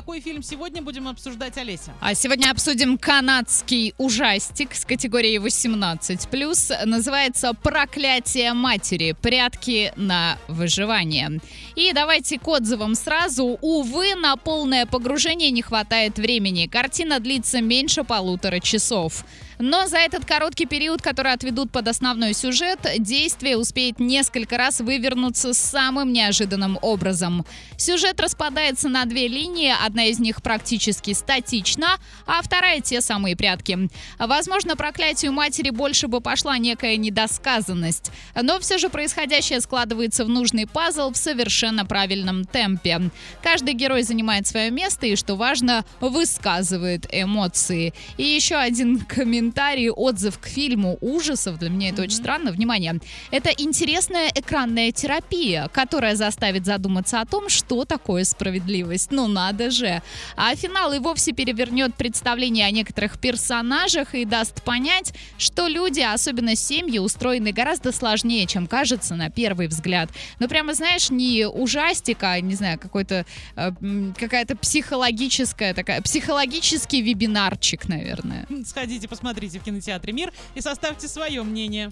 какой фильм сегодня будем обсуждать, Олеся? А сегодня обсудим канадский ужастик с категорией 18+. Называется «Проклятие матери. Прятки на выживание». И давайте к отзывам сразу. Увы, на полное погружение не хватает времени. Картина длится меньше 1,5 часов. Но за этот короткий период, который отведут под основной сюжет, действие успеет несколько раз вывернуться самым неожиданным образом. Сюжет распадается на 2 линии, одна из них практически статична, а вторая — те самые прятки. Возможно, проклятию матери больше бы пошла некая недосказанность, но все же происходящее складывается в нужный пазл в совершенно правильном темпе. Каждый герой занимает свое место и, что важно, высказывает эмоции. И еще один отзыв к фильму ужасов. Для меня это очень странно. Внимание. Это интересная экранная терапия, которая заставит задуматься о том, что такое справедливость. Ну надо же. А финал и вовсе перевернет представление о некоторых персонажах и даст понять, что люди, особенно семьи, устроены гораздо сложнее, чем кажется на первый взгляд. Но прямо, знаешь, не ужастика, а, не знаю, какая-то психологическая такая, психологический вебинарчик, наверное. Сходите, посмотрите в кинотеатре «Мир» и составьте свое мнение.